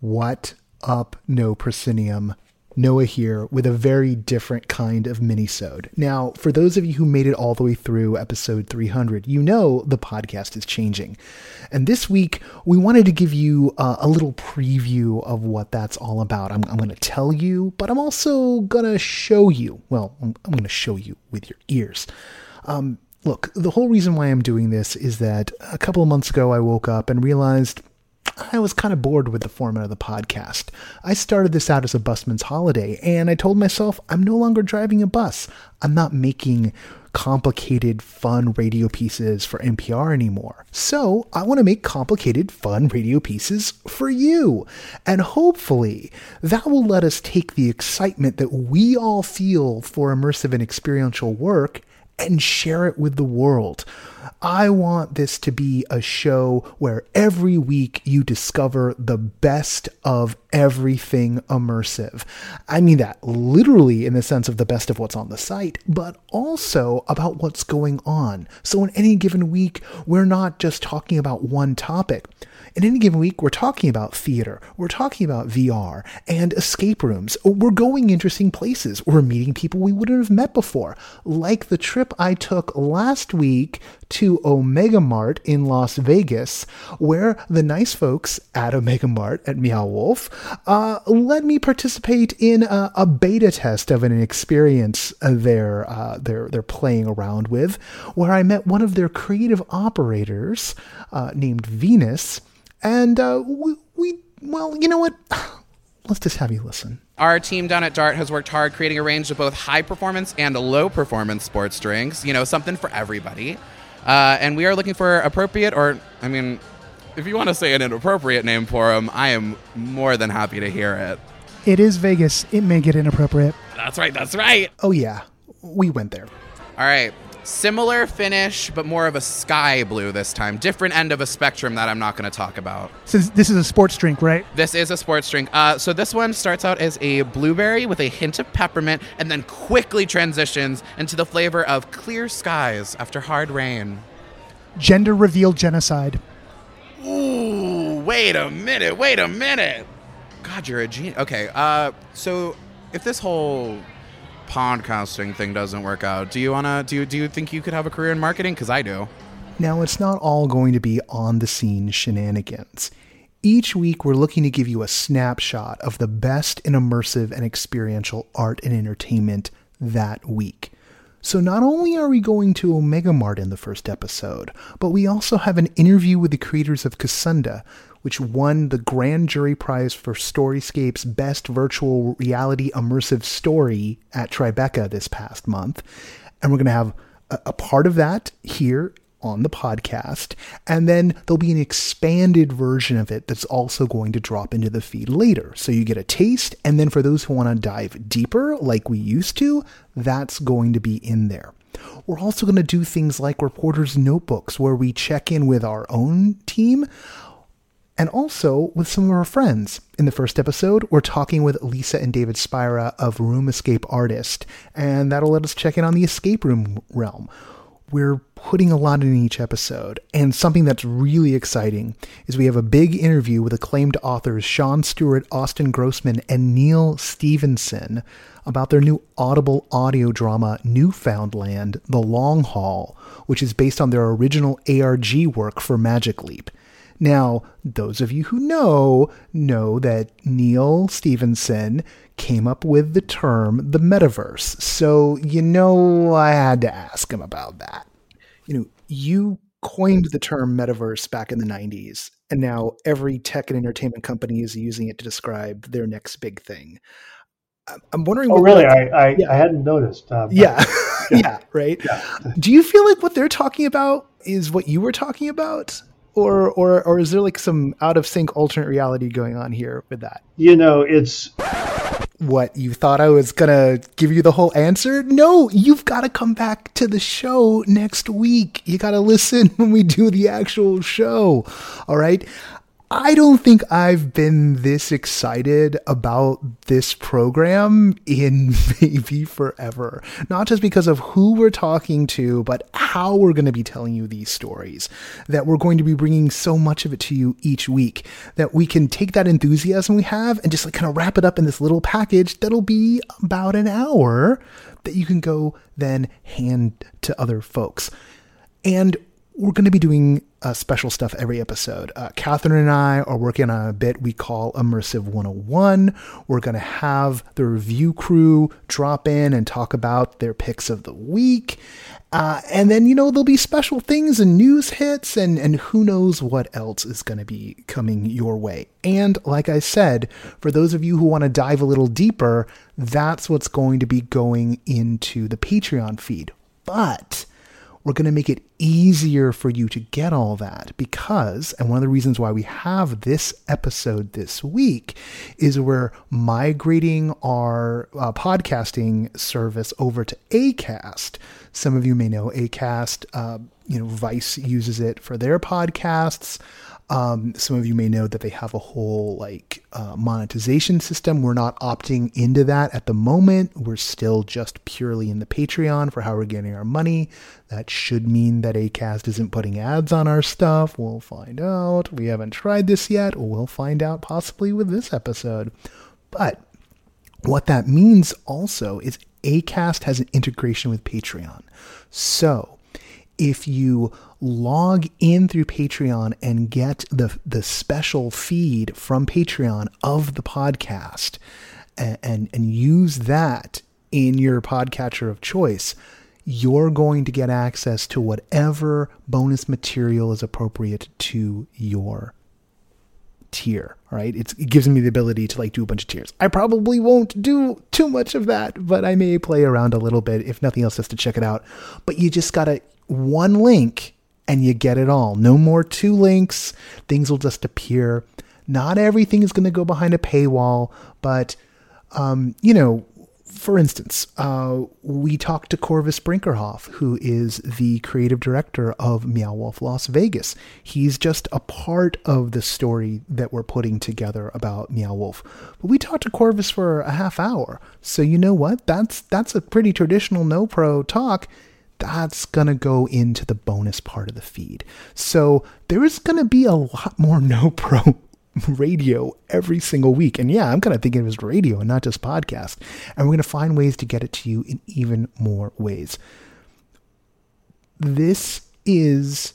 What up, No Proscenium? Noah here with a very different kind of minisode. Now, for those of you who made it all the way through episode 300, you know the podcast is changing. And this week, we wanted to give you a little preview of what that's all about. I'm going to tell you, but I'm also going to show you. Well, I'm going to show you with your ears. Look, the whole reason why I'm doing this is that a couple of months ago, I woke up and realized I was kind of bored with the format of the podcast. I started this out as a busman's holiday, and I told myself I'm no longer driving a bus. I'm not making complicated, fun radio pieces for NPR anymore. So I want to make complicated, fun radio pieces for you. And hopefully that will let us take the excitement that we all feel for immersive and experiential work and share it with the world. I want this to be a show where every week you discover the best of everything immersive. I mean that literally in the sense of the best of what's on the site, but also about what's going on. So in any given week, we're not just talking about one topic. In any given week, we're talking about theater, we're talking about VR and escape rooms, we're going interesting places, we're meeting people we wouldn't have met before, like the trip I took last week to Omega Mart in Las Vegas, where the nice folks at Omega Mart at Meow Wolf let me participate in a beta test of an experience they're playing around with, where I met one of their creative operators named Venus, and well, you know what? Let's just have you listen. Our team down at Dart has worked hard creating a range of both high performance and low performance sports drinks, something for everybody. And we are looking for appropriate, or, I mean, if you want to say an inappropriate name for them, I am more than happy to hear it. It is Vegas. It may get inappropriate. That's right. Oh, yeah. We went there. All right. Similar finish, but more of a sky blue this time. Different end of a spectrum that I'm not going to talk about. So this is a sports drink, right? This is a sports drink. So this one starts out as a blueberry with a hint of peppermint and then quickly transitions into the flavor of clear skies after hard rain. Gender reveal genocide. Ooh, wait a minute. God, you're a genius. Okay, so if this whole podcasting thing doesn't work out, do you think you could have a career in marketing? Because I do. Now, it's not all going to be on the scene shenanigans. Each week, we're looking to give you a snapshot of the best in immersive and experiential art and entertainment that week. So not only are we going to Omega Mart in the first episode, but we also have an interview with the creators of Cassandra, which won the grand jury prize for Storyscape's Best Virtual Reality Immersive Story at Tribeca this past month. And we're going to have a part of that here on the podcast. And then there'll be an expanded version of it that's also going to drop into the feed later. So you get a taste. And then for those who want to dive deeper, like we used to, that's going to be in there. We're also going to do things like reporters' notebooks, where we check in with our own team, and also with some of our friends. In the first episode, we're talking with Lisa and David Spira of Room Escape Artist, and that'll let us check in on the escape room realm. We're putting a lot in each episode, and something that's really exciting is we have a big interview with acclaimed authors Sean Stewart, Austin Grossman, and Neil Stephenson about their new Audible audio drama, Newfound Land: The Long Haul, which is based on their original ARG work for Magic Leap. Now, those of you who know that Neil Stephenson came up with the term the metaverse. So, I had to ask him about that. You coined the term metaverse back in the 90s, and now every tech and entertainment company is using it to describe their next big thing. I'm wondering. Oh, really? I hadn't noticed. Yeah. Right. Yeah. Do you feel like what they're talking about is what you were talking about? Or is there like some out of sync alternate reality going on here with that? It's what you thought I was gonna give you the whole answer. No, you've got to come back to the show next week. You got to listen when we do the actual show. All right. I don't think I've been this excited about this program in maybe forever. Not just because of who we're talking to, but how we're going to be telling you these stories. That we're going to be bringing so much of it to you each week. That we can take that enthusiasm we have and just like kind of wrap it up in this little package that'll be about an hour that you can go then hand to other folks. And we're going to be doing special stuff every episode. Catherine and I are working on a bit we call Immersive 101. We're going to have the review crew drop in and talk about their picks of the week. And then, you know, there'll be special things and news hits and who knows what else is going to be coming your way. And like I said, for those of you who want to dive a little deeper, that's what's going to be going into the Patreon feed. But we're going to make it easier for you to get all that because, and one of the reasons why we have this episode this week is we're migrating our podcasting service over to Acast. Some of you may know Acast. Vice uses it for their podcasts. Some of you may know that they have a whole monetization system. We're not opting into that at the moment. We're still just purely in the Patreon for how we're getting our money. That should mean that Acast isn't putting ads on our stuff. We'll find out. We haven't tried this yet. We'll find out possibly with this episode. But what that means also is Acast has an integration with Patreon. So if you log in through Patreon and get the special feed from Patreon of the podcast and use that in your podcatcher of choice, you're going to get access to whatever bonus material is appropriate to your tier, right? It gives me the ability to do a bunch of tiers. I probably won't do too much of that, but I may play around a little bit, if nothing else, just to check it out. But you just got to one link and you get it all. No more two links. Things will just appear. Not everything is going to go behind a paywall, but, for instance, we talked to Corvus Brinkerhoff, who is the creative director of Meow Wolf Las Vegas. He's just a part of the story that we're putting together about Meow Wolf. But we talked to Corvus for a half hour. So you know what? That's a pretty traditional no-pro talk. That's going to go into the bonus part of the feed. So there is going to be a lot more no-pro radio every single week. And yeah, I'm kind of thinking of it as radio and not just podcast. And we're going to find ways to get it to you in even more ways. This is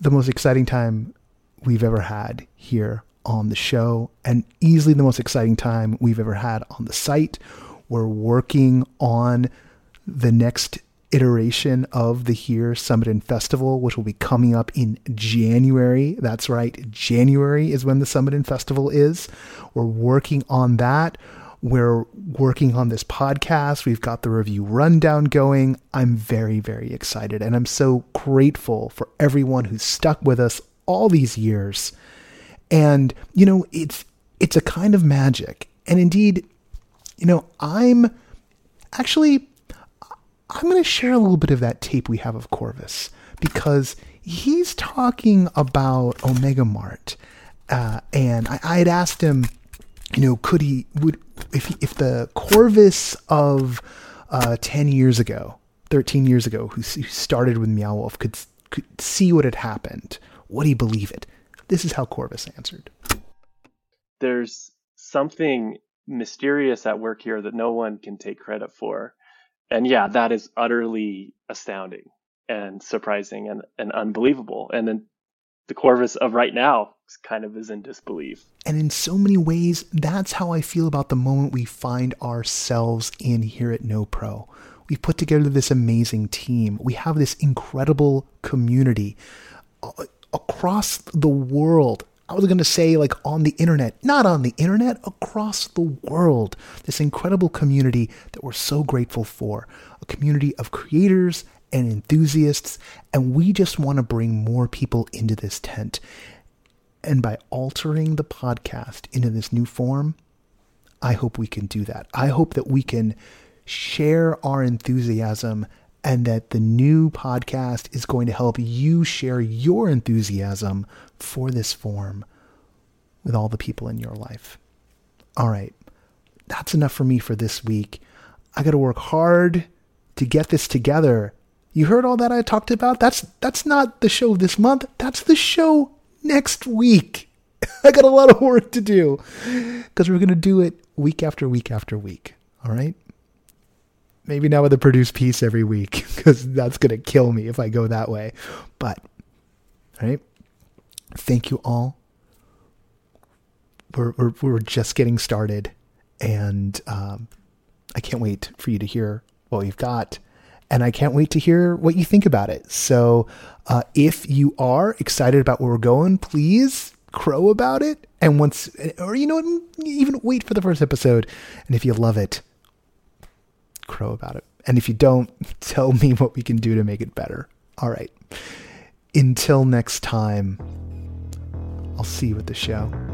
the most exciting time we've ever had here on the show and easily the most exciting time we've ever had on the site. We're working on the next iteration of the Here Summit and Festival, which will be coming up in January. That's right. January is when the Summit and Festival is. We're working on that. We're working on this podcast. We've got the review rundown going. I'm very, very excited. And I'm so grateful for everyone who's stuck with us all these years. And, it's a kind of magic. And indeed, I'm going to share a little bit of that tape we have of Corvus because he's talking about Omega Mart. And I had asked him, if the Corvus of 13 years ago, who started with Meow Wolf could see what had happened, would he believe it? This is how Corvus answered. There's something mysterious at work here that no one can take credit for. And yeah, that is utterly astounding and surprising and unbelievable. And then the Corvus of right now kind of is in disbelief. And in so many ways, that's how I feel about the moment we find ourselves in here at No Pro. We've put together this amazing team. We have this incredible community across the world. I was going to say on the internet, not on the internet, across the world, this incredible community that we're so grateful for, a community of creators and enthusiasts. And we just want to bring more people into this tent. And by altering the podcast into this new form, I hope we can do that. I hope that we can share our enthusiasm and that the new podcast is going to help you share your enthusiasm for this form with all the people in your life. All right, that's enough for me for this week. I got to work hard to get this together. You heard all that I talked about? That's not the show this month. That's the show next week. I got a lot of work to do because we're going to do it week after week after week. All right? Maybe not with a produced piece every week because that's going to kill me if I go that way. But, all right? Thank you all. We're just getting started, and I can't wait for you to hear what we've got. And I can't wait to hear what you think about it. So if you are excited about where we're going, please crow about it. And once, or you know what, even wait for the first episode. And if you love it, crow about it. And if you don't, tell me what we can do to make it better. All right. Until next time, I'll see you at the show.